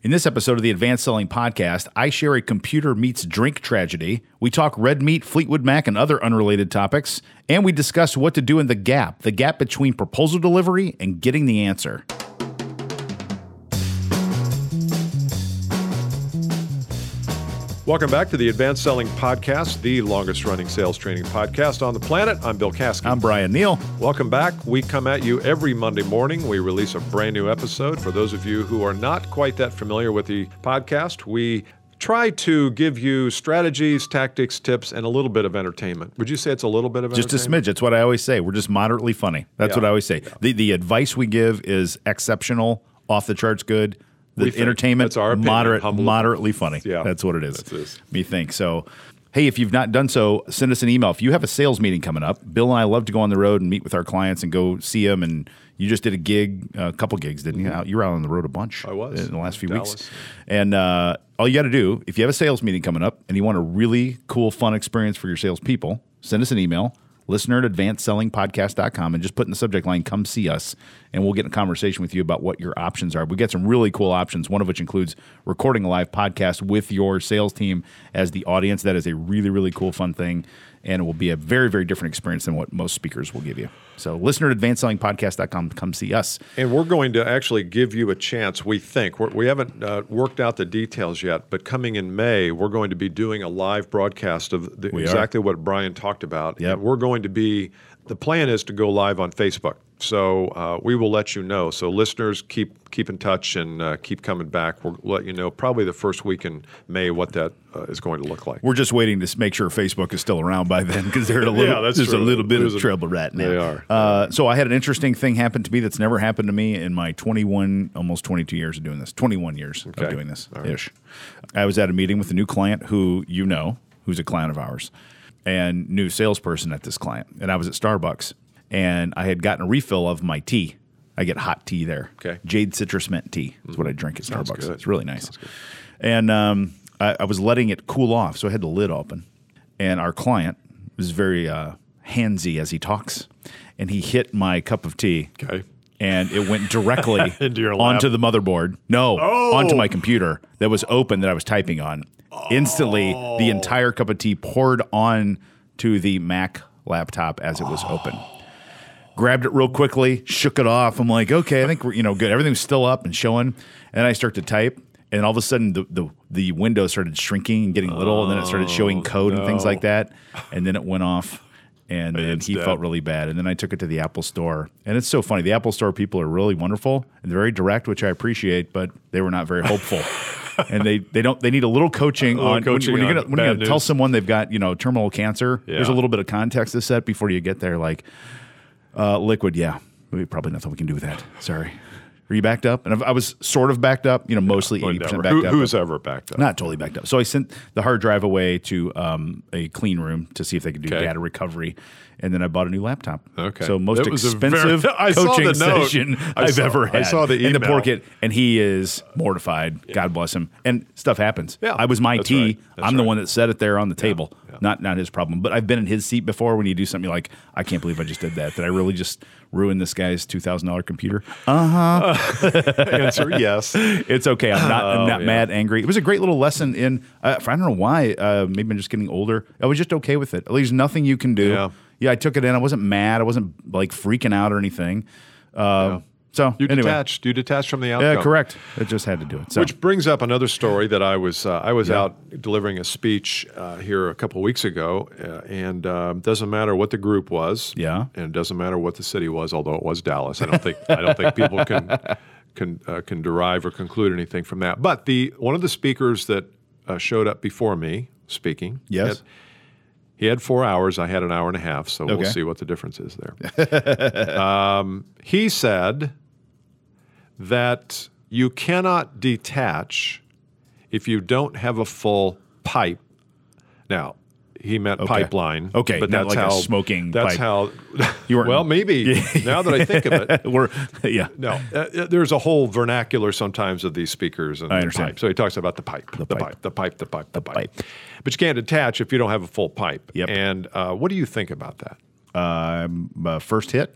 In this episode of the Advanced Selling Podcast, I share a computer meets drink tragedy. We talk red meat, Fleetwood Mac, and other unrelated topics. And we discuss what to do in the gap between proposal delivery and getting the answer. Welcome back to the Advanced Selling Podcast, the longest-running sales training podcast on the planet. I'm Bill Caskey. I'm Brian Neal. Welcome back. We come at you every Monday morning. We release a brand new episode. For those of you who are not quite that familiar with the podcast, we try to give you strategies, tactics, tips, and a little bit of entertainment. Would you say it's a little bit of entertainment? Just a smidge. That's what I always say. We're just moderately funny. That's what I always say. Yeah. The advice we give is exceptional, off the charts good. The entertainment, moderately funny. Yeah. That's what it is. Me think. So, hey, if you've not done so, send us an email. If you have a sales meeting coming up, Bill and I love to go on the road and meet with our clients and go see them. And you just did a couple gigs, didn't you? You were out on the road a bunch. I was. In the last few weeks. And all you got to do, if you have a sales meeting coming up and you want a really cool, fun experience for your salespeople, send us an email. Listener at advancedsellingpodcast.com, and just put in the subject line, come see us, and we'll get in a conversation with you about what your options are. We got some really cool options, one of which includes recording a live podcast with your sales team as the audience. That is a really, really cool, fun thing, and it will be a very, very different experience than what most speakers will give you. So listener at advancedsellingpodcast.com, come see us. And we're going to actually give you a chance, we think. We haven't worked out the details yet, but coming in May, we're going to be doing a live broadcast of exactly what Brian talked about. Yep. And we're going to be, the plan is to go live on Facebook. So we will let you know. So listeners, keep in touch and keep coming back. We'll let you know probably the first week in May what that is going to look like. We're just waiting to make sure Facebook is still around by then because there's a little bit of trouble right now. They are. So I had an interesting thing happen to me that's never happened to me in my 21 years of doing this. Ish. Right. I was at a meeting with a new client who's a client of ours and new salesperson at this client. And I was at Starbucks. And I had gotten a refill of my tea. I get hot tea there. Okay. Jade citrus mint tea is what I drink at Starbucks. Good. It's really nice. And I was letting it cool off, so I had the lid open. And our client was very handsy as he talks. And he hit my cup of tea. Okay. And it went directly onto the motherboard. No, onto my computer that was open that I was typing on. Oh. Instantly, the entire cup of tea poured on to the Mac laptop as it was open. Grabbed it real quickly, shook it off. I'm like, okay, I think we're good. Everything's still up and showing. And I start to type, and all of a sudden the window started shrinking and getting little, and then it started showing code and things like that. And then it went off, and then he felt really bad. And then I took it to the Apple Store, and it's so funny. The Apple Store people are really wonderful and very direct, which I appreciate, but they were not very hopeful. And they need a little coaching on when you're going to tell someone they've got terminal cancer. Yeah. There's a little bit of context to set before you get there, like. Liquid, yeah. We probably nothing we can do with that. Sorry. Are you backed up? And I was sort of backed up, mostly 80% backed up. Who's ever backed up? Not totally backed up. So I sent the hard drive away to a clean room to see if they could do data recovery. And then I bought a new laptop. Okay. So most expensive coaching session I've ever had. I saw the email. And the poor kid, and he is mortified. Yeah. God bless him. And stuff happens. Yeah. I was my tea. Right. I'm the one that set it there on the table. Yeah. Not his problem. But I've been in his seat before when you do something like, I can't believe I just did that. Did I really just ruin this guy's $2,000 computer? Answer yes. It's okay. I'm not mad, angry. It was a great little lesson in, I don't know why, maybe I'm just getting older. I was just okay with it. There's nothing you can do. Yeah. Yeah, I took it in. I wasn't mad. I wasn't like freaking out or anything. So detached. You detached from the outcome. Yeah, correct. I just had to do it. So. Which brings up another story that I was out delivering a speech here a couple weeks ago, and doesn't matter what the group was. Yeah, and doesn't matter what the city was, although it was Dallas. I don't think people can derive or conclude anything from that. But one of the speakers that showed up before me speaking. Yes. He had 4 hours. I had an hour and a half, so we'll see what the difference is there. He said that you cannot detach if you don't have a full pipe. Now, he meant pipeline. Okay, but that's like a smoking pipe. That's how. Well, maybe now that I think of it, no. There's a whole vernacular sometimes of these speakers and I understand. Pipe. So he talks about the pipe. But you can't detach if you don't have a full pipe. Yep. And what do you think about that? First hit,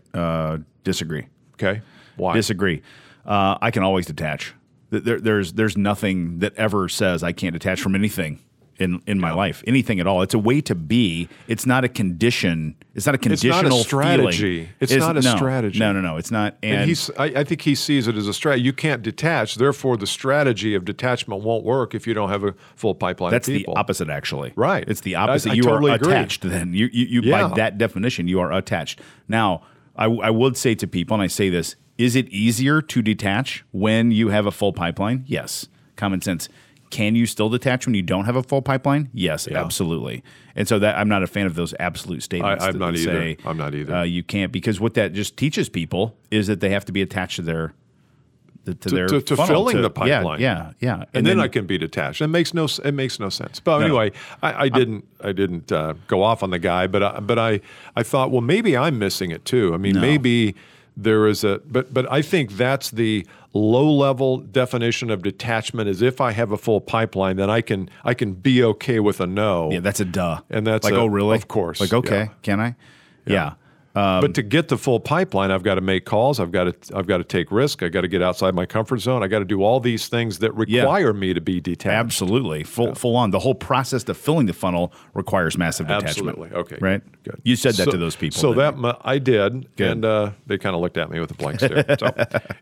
disagree. Okay, why? Disagree. I can always detach. There's nothing that ever says I can't detach from anything in my life, anything at all. It's a way to be. It's not a condition. It's not a conditional strategy. It's not a strategy. No, it's not. And I think he sees it as a strategy. You can't detach. Therefore, the strategy of detachment won't work if you don't have a full pipeline of people. That's the opposite, actually. Right. It's the opposite. I totally agree. Then. You by that definition, you are attached. Now, I would say to people, and I say this, is it easier to detach when you have a full pipeline? Yes. Common sense. Can you still detach when you don't have a full pipeline? Yes, absolutely. And so that I'm not a fan of those absolute statements. I'm not either. You can't, because what that just teaches people is that they have to be attached to their funnel, filling the pipeline. Yeah. And then I can be detached. It makes no sense. But anyway, I didn't go off on the guy, but I thought, well, maybe I'm missing it too. I mean, maybe there is but I think that's the low-level definition of detachment is if I have a full pipeline, then I can be okay with a no. Yeah, that's a duh. And that's like, oh, really? Of course. Like, okay, can I? Yeah. But to get the full pipeline, I've got to make calls. I've got to take risk. I've got to get outside my comfort zone. I've got to do all these things that require me to be detached. Absolutely. Full on. The whole process of filling the funnel requires massive detachment. Absolutely. Okay. Right? Good. You said that to those people. So I did. Good. And they kind of looked at me with a blank stare. So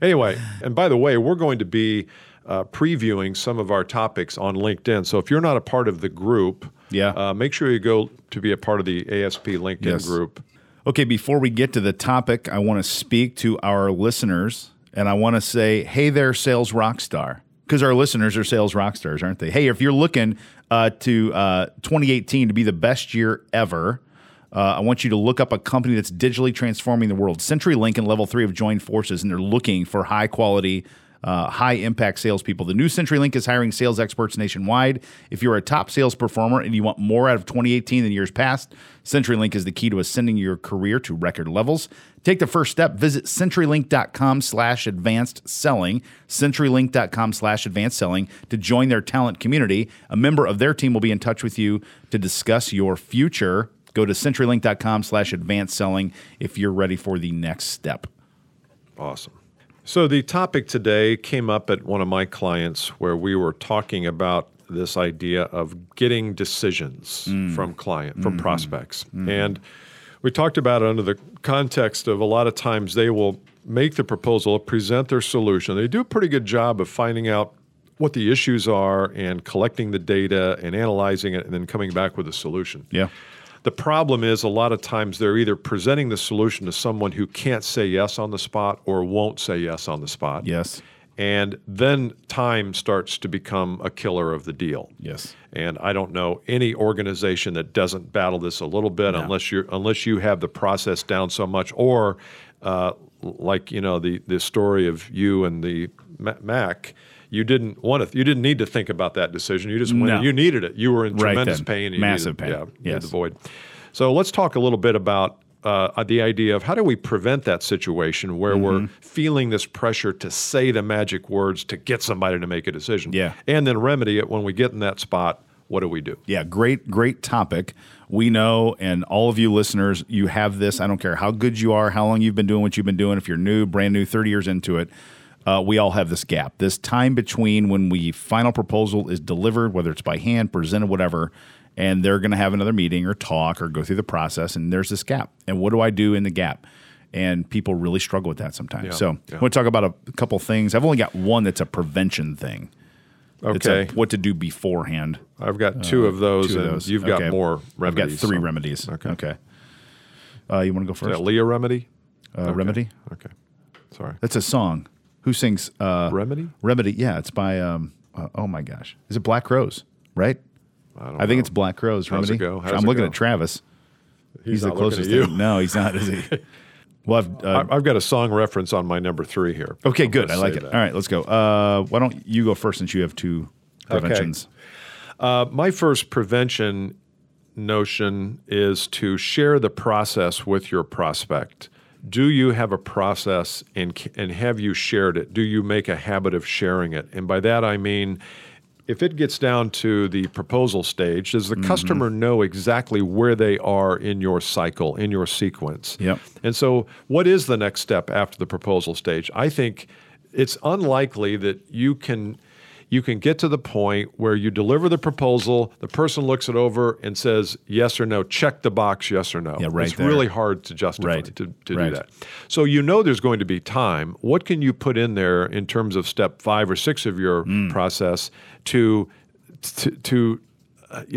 anyway, and by the way, we're going to be previewing some of our topics on LinkedIn. So if you're not a part of the group, make sure you go to be a part of the ASP LinkedIn group. Okay, before we get to the topic, I want to speak to our listeners, and I want to say, hey there, sales rock star, because our listeners are sales rock stars, aren't they? Hey, if you're looking to 2018 to be the best year ever, I want you to look up a company that's digitally transforming the world. CenturyLink and Level 3 have joined forces, and they're looking for high-quality, high-impact salespeople. The new CenturyLink is hiring sales experts nationwide. If you're a top sales performer and you want more out of 2018 than years past, CenturyLink is the key to ascending your career to record levels. Take the first step. Visit CenturyLink.com/advanced selling, CenturyLink.com/advanced selling to join their talent community. A member of their team will be in touch with you to discuss your future. Go to CenturyLink.com/advanced selling if you're ready for the next step. Awesome. So the topic today came up at one of my clients where we were talking about this idea of getting decisions from prospects. Mm. And we talked about it under the context of a lot of times they will make the proposal, present their solution. They do a pretty good job of finding out what the issues are and collecting the data and analyzing it and then coming back with a solution. Yeah. The problem is a lot of times they're either presenting the solution to someone who can't say yes on the spot or won't say yes on the spot. Yes. And then time starts to become a killer of the deal. Yes. And I don't know any organization that doesn't battle this a little bit unless you have the process down so much or the story of you and the Mac. You didn't want to. You didn't need to think about that decision. You just went. No. You needed it. You were in tremendous pain. Massive pain. Yeah, yes. The void. So let's talk a little bit about the idea of how do we prevent that situation where we're feeling this pressure to say the magic words to get somebody to make a decision. Yeah. And then remedy it when we get in that spot. What do we do? Yeah, great topic. We know, and all of you listeners, you have this. I don't care how good you are, how long you've been doing what you've been doing. If you're new, brand new, 30 years into it. We all have this gap, this time between when the final proposal is delivered, whether it's by hand, presented, whatever, and they're going to have another meeting or talk or go through the process, and there's this gap. And what do I do in the gap? And people really struggle with that sometimes. Yeah, I want to talk about a couple things. I've only got one that's a prevention thing. Okay. It's what to do beforehand. I've got two of those. You've got more remedies. I've got three remedies. Okay. You want to go first? Is that Leah Remedy? Remedy? Okay. Sorry. That's a song. Who sings Remedy? Remedy, yeah. It's by, oh my gosh. Is it Black Crowes, right? I think it's Black Crowes, Remedy. I'm looking at Travis. He's the closest to you. No, he's not, is he? Well, I've got a song reference on my number 3 here. Okay, good. I like it. All right, let's go. Why don't you go first since you have two preventions? Okay. My first prevention notion is to share the process with your prospect. Do you have a process and have you shared it? Do you make a habit of sharing it? And by that I mean, if it gets down to the proposal stage, does the customer know exactly where they are in your cycle, in your sequence? Yep. And so what is the next step after the proposal stage? I think it's unlikely that you can get to the point where you deliver the proposal, the person looks it over and says yes or no, check the box yes or no. Yeah, right, it's there. Really hard to justify to do that. So you know there's going to be time. What can you put in there in terms of step 5 or 6 of your process to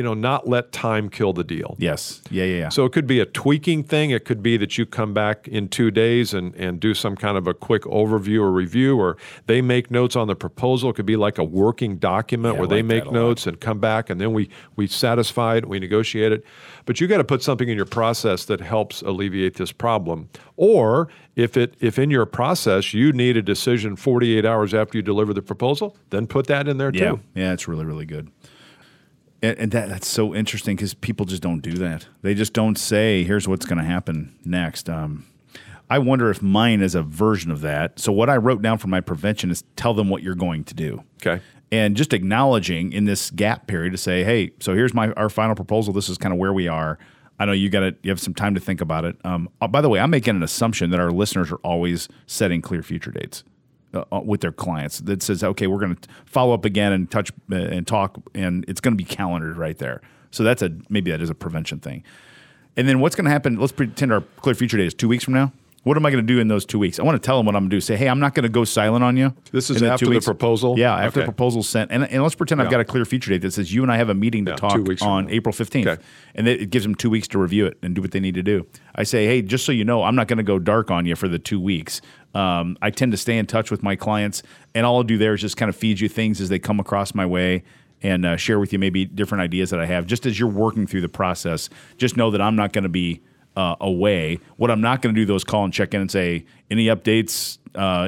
not let time kill the deal? Yes. Yeah. So it could be a tweaking thing. It could be that you come back in 2 days and do some kind of a quick overview or review, or they make notes on the proposal. It could be like a working document where they make notes and come back, and then we satisfy it, we negotiate it. But you got to put something in your process that helps alleviate this problem. Or if in your process you need a decision 48 hours after you deliver the proposal, then put that in there too. Yeah, it's really, really good. And that's so interesting because people just don't do that. They just don't say, here's what's going to happen next. I wonder if mine is a version of that. So what I wrote down for my prevention is tell them what you're going to do. Okay. And just acknowledging in this gap period to say, hey, so here's our final proposal. This is kind of where we are. I know you have some time to think about it. By the way, I'm making an assumption that our listeners are always setting clear future dates with their clients that says, okay, we're going to follow up again and touch and talk, and it's going to be calendared right there. So that is a prevention thing. And then what's going to happen, let's pretend our clear future date is 2 weeks from now. What am I going to do in those 2 weeks? I want to tell them what I'm going to do. Say, hey, I'm not going to go silent on you. This is after the proposal? Yeah, after the proposal's sent. And let's pretend I've got a clear future date that says you and I have a meeting to talk on April 15th. Okay. And it gives them 2 weeks to review it and do what they need to do. I say, hey, just so you know, I'm not going to go dark on you for the 2 weeks. I tend to stay in touch with my clients, and all I'll do there is just kind of feed you things as they come across my way and share with you maybe different ideas that I have. Just as you're working through the process, just know that I'm not going to be away. What I'm not going to do, though, is call and check in and say, any updates,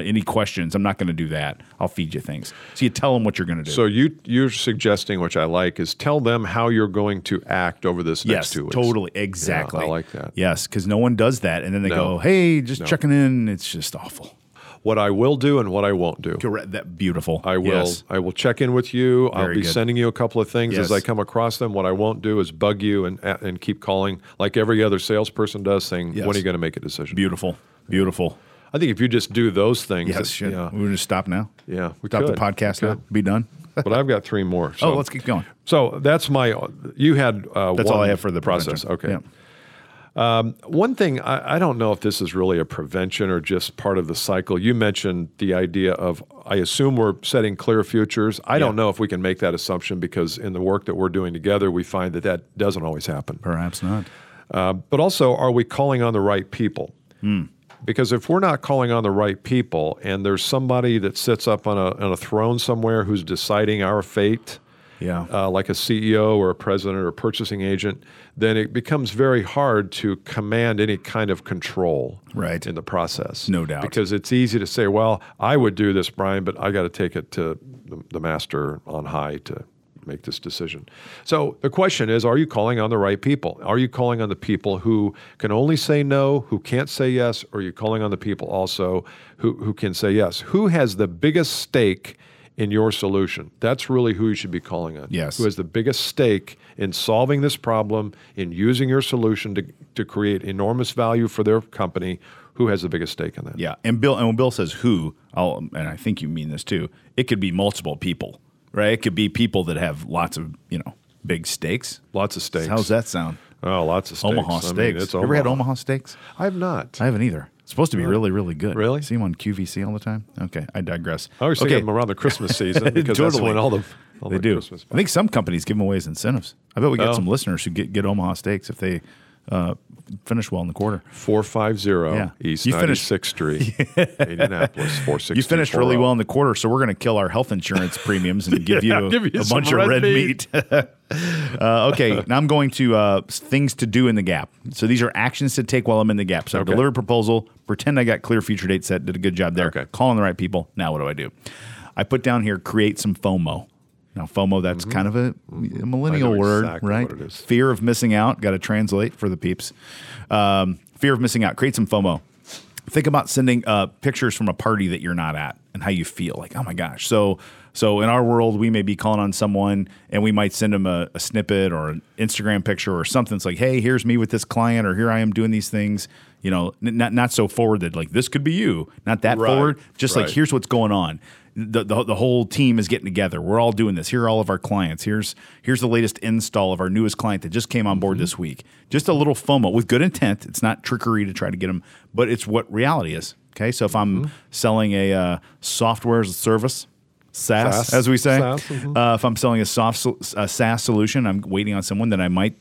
any questions? I'm not going to do that. I'll feed you things. So you tell them what you're going to do. So you're suggesting, which I like, is tell them how you're going to act over this next 2 weeks. Yes, totally. Exactly. Yeah, I like that. Yes, because no one does that. And then they go, hey, just checking in. It's just awful. What I will do and what I won't do. Correct. That beautiful. I will. Yes. I will check in with you. Very I'll be good. Sending you a couple of things as I come across them. What I won't do is bug you and keep calling like every other salesperson does, saying, when are you going to make a decision? Beautiful. Beautiful. I think if you just do those things, we're going to stop now. Yeah, we could stop the podcast now. Be done. But I've got 3 more. So. Oh, let's keep going. So that's you had. That's all I have for the process. Okay. Yeah. One thing, I don't know if this is really a prevention or just part of the cycle. You mentioned the idea of, I assume we're setting clear futures. I don't know if we can make that assumption because in the work that we're doing together, we find that doesn't always happen. Perhaps not. But also, are we calling on the right people? Because if we're not calling on the right people and there's somebody that sits up on a throne somewhere who's deciding our fate, like a CEO or a president or a purchasing agent, then it becomes very hard to command any kind of control in the process. No doubt. Because it's easy to say, well, I would do this, Brian, but I got to take it to the master on high to make this decision. So the question is, are you calling on the right people? Are you calling on the people who can only say no, who can't say yes, or are you calling on the people also who can say yes? Who has the biggest stake in your solution? That's really who you should be calling on. Yes. Who has the biggest stake in solving this problem, in using your solution to create enormous value for their company? Who has the biggest stake in that? Yeah. And when Bill says who, and I think you mean this too, it could be multiple people, right? It could be people that have lots of, big stakes. Lots of stakes. How's that sound? Oh, lots of stakes. Omaha steaks. You ever had Omaha steaks? I have not. I haven't either. It's supposed to be really, really good. Really? See them on QVC all the time? Okay, I digress. I always get them around the Christmas season because that's when all they do. Christmas I think some companies give them away as incentives. I bet we got some listeners who get Omaha steaks if they finish well in the quarter. 450 East 96th Street, Indianapolis, 460. You finished really well in the quarter, so we're going to kill our health insurance premiums and give you a bunch of red meat. Okay, now I'm going to things to do in the gap. So these are actions to take while I'm in the gap. So I deliver a proposal, pretend I got clear future date set, did a good job there, call on the right people. Now what do? I put down here, create some FOMO. Now FOMO, that's kind of a millennial word, exactly right? What it is. Fear of missing out, got to translate for the peeps. Fear of missing out, create some FOMO. Think about sending pictures from a party that you're not at and how you feel. Like, oh my gosh. So in our world, we may be calling on someone and we might send them a snippet or an Instagram picture or something. It's like, hey, here's me with this client, or here I am doing these things. You know, not so forward that like this could be you. Not that forward. Just like, here's what's going on. The whole team is getting together. We're all doing this. Here are all of our clients. Here's the latest install of our newest client that just came on board this week. Just a little FOMO with good intent. It's not trickery to try to get them, but it's what reality is. Okay, so if I'm selling a software as a service, SaaS, as we say, if I'm selling a SaaS solution, I'm waiting on someone that I might,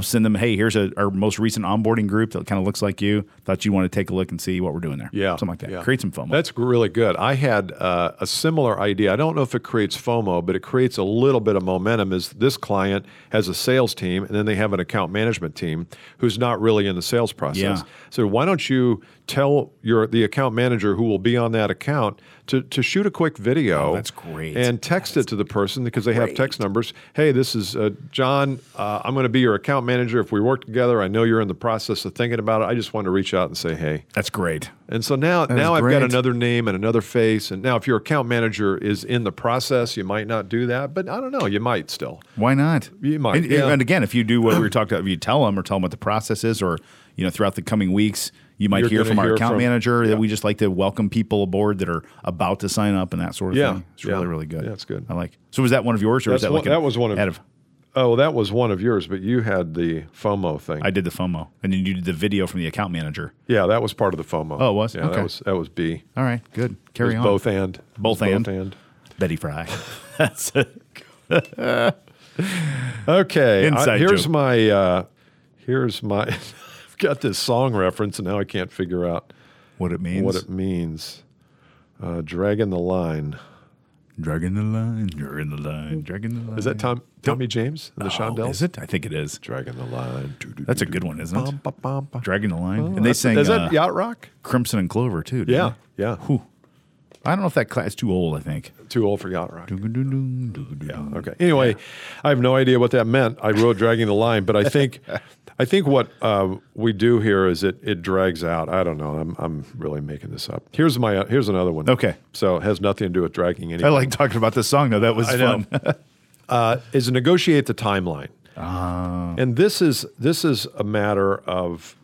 send them, hey, here's our most recent onboarding group that kind of looks like you. Thought you want to take a look and see what we're doing there. Yeah. Something like that. Yeah. Create some FOMO. That's really good. I had a similar idea. I don't know if it creates FOMO, but it creates a little bit of momentum. Is this client has a sales team, and then they have an account management team who's not really in the sales process. Yeah. So why don't you tell the account manager who will be on that account to shoot a quick video. Oh, that's great. And text it to the person because they have text numbers. Hey, this is John. I'm going to be your account manager. If we work together, I know you're in the process of thinking about it. I just wanted to reach out and say, hey. That's great. And so now I've got another name and another face. And now if your account manager is in the process, you might not do that. But I don't know. You might still. Why not? You might. And again, if you do what we were talking about, if you tell them what the process is, or throughout the coming weeks, you might hear from our account manager that we just like to welcome people aboard that are about to sign up and that sort of thing. It's really, really good. Yeah, it's good. I like. So was that one of yours, or was that that was one of? Oh, that was one of yours, but you had the FOMO thing. I did the FOMO, and then you did the video from the account manager. Yeah, that was part of the FOMO. Oh, it was? Yeah, okay. That was B. All right, good. Carry on. Both and. Betty Fry. That's it. Okay. Here's my. I've got this song reference, and now I can't figure out what it means. Dragging the line. Dragging the line. Is that Tommy James and the Shondells? Is it? I think it is. Dragging the line. That's a good one, isn't it? Dragging the line. And they sang. Is that yacht rock? Crimson and Clover too. Yeah. Whew. I don't know if that class is too old, I think. Too old for yacht rock. Yeah, okay. Anyway, I have no idea what that meant. I wrote dragging the line, but I think what we do here is it drags out. I don't know. I'm really making this up. Here's my here's another one. Okay. So it has nothing to do with dragging anything. I like talking about this song, though. That was fun. Is negotiate the timeline. And this is a matter of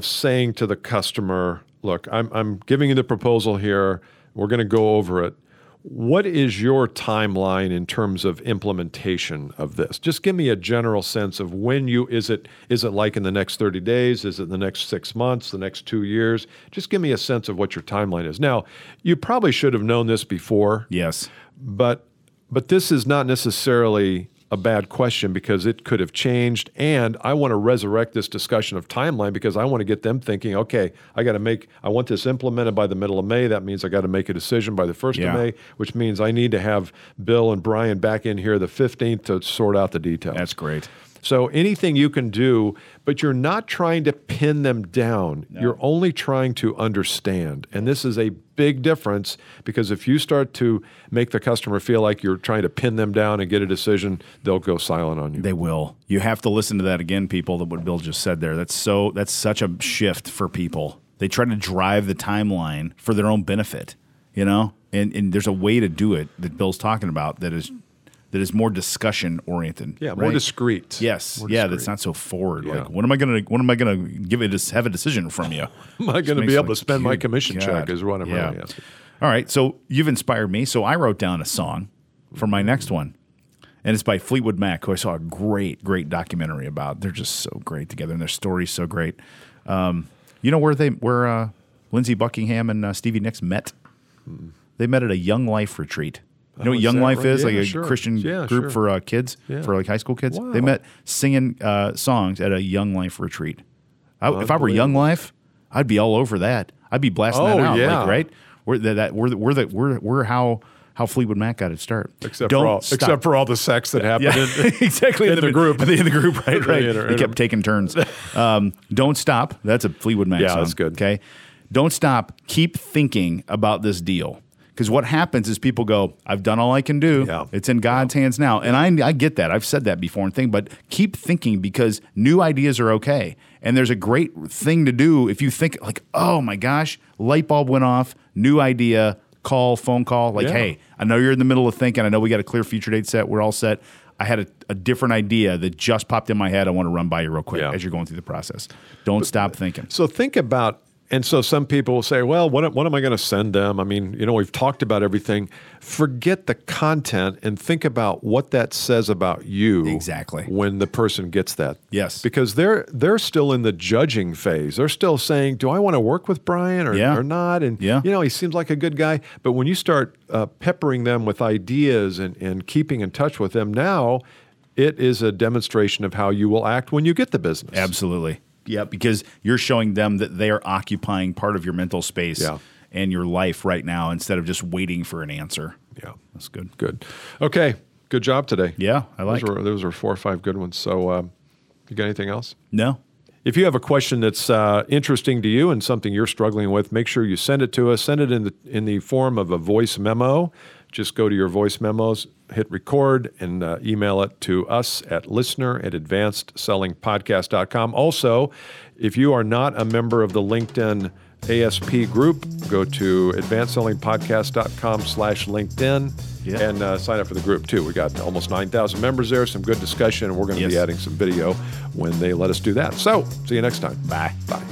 saying to the customer, look, I'm giving you the proposal here. We're going to go over it. What is your timeline in terms of implementation of this? Just give me a general sense of when is it like in the next 30 days? Is it the next 6 months, the next 2 years? Just give me a sense of what your timeline is. Now, you probably should have known this before. Yes. But this is not necessarily a bad question because it could have changed, and I want to resurrect this discussion of timeline because I want to get them thinking, okay, I want this implemented by the middle of May. That means I got to make a decision by the 1st of May, which means I need to have Bill and Brian back in here the 15th to sort out the details. That's great. So anything you can do, but you're not trying to pin them down. No. You're only trying to understand. And this is a big difference because if you start to make the customer feel like you're trying to pin them down and get a decision, they'll go silent on you. They will. You have to listen to that again, people, what Bill just said there. That's such a shift for people. They try to drive the timeline for their own benefit, And there's a way to do it that Bill's talking about that is more discussion oriented. Yeah, more discreet. Yes. More discreet. That's not so forward. Yeah. Like, when am I gonna have a decision from you? Am I gonna be able to spend my commission check is what I'm really asking. All right. So you've inspired me. So I wrote down a song for my next one. And it's by Fleetwood Mac, who I saw a great, great documentary about. They're just so great together and their story's so great. You know where Lindsey Buckingham and Stevie Nicks met? Mm. They met at a Young Life retreat. You know what Young Life is? Like a Christian group for kids, for like high school kids. Wow. They met singing songs at a Young Life retreat. If I were Young Life, I'd be all over that. I'd be blasting that out, right? We're how Fleetwood Mac got its start. Except for all the sex that happened exactly in the group. In the group, right. They kept taking turns. Don't stop. That's a Fleetwood Mac song. Yeah, that's good. Okay, don't stop. Keep thinking about this deal. Because what happens is people go, I've done all I can do. Yeah. It's in God's hands now. And I get that. I've said that before and thing, but keep thinking because new ideas are okay. And there's a great thing to do if you think like, oh my gosh, light bulb went off, new idea, call, phone call. Like, hey, I know you're in the middle of thinking. I know we got a clear future date set. We're all set. I had a different idea that just popped in my head. I want to run by you real quick as you're going through the process. Don't stop thinking. So think about, and so some people will say, well, what am I going to send them? I mean, you know, we've talked about everything. Forget the content and think about what that says about you exactly when the person gets that. Yes. Because they're still in the judging phase. They're still saying, do I want to work with Brian or not? And, you know, he seems like a good guy. But when you start peppering them with ideas and keeping in touch with them now, it is a demonstration of how you will act when you get the business. Absolutely. Yeah, because you're showing them that they are occupying part of your mental space and your life right now instead of just waiting for an answer. Yeah. That's good. Good. Okay. Good job today. Yeah, I like it. Those were 4 or 5 good ones. So you got anything else? No. If you have a question that's interesting to you and something you're struggling with, make sure you send it to us. Send it in the form of a voice memo. Just go to your voice memos, hit record, and email it to us at listener@advancedsellingpodcast.com. Also, if you are not a member of the LinkedIn ASP group, go to advancedsellingpodcast.com/LinkedIn and sign up for the group too. We got almost 9,000 members there, some good discussion, and we're going to be adding some video when they let us do that. So, see you next time. Bye. Bye.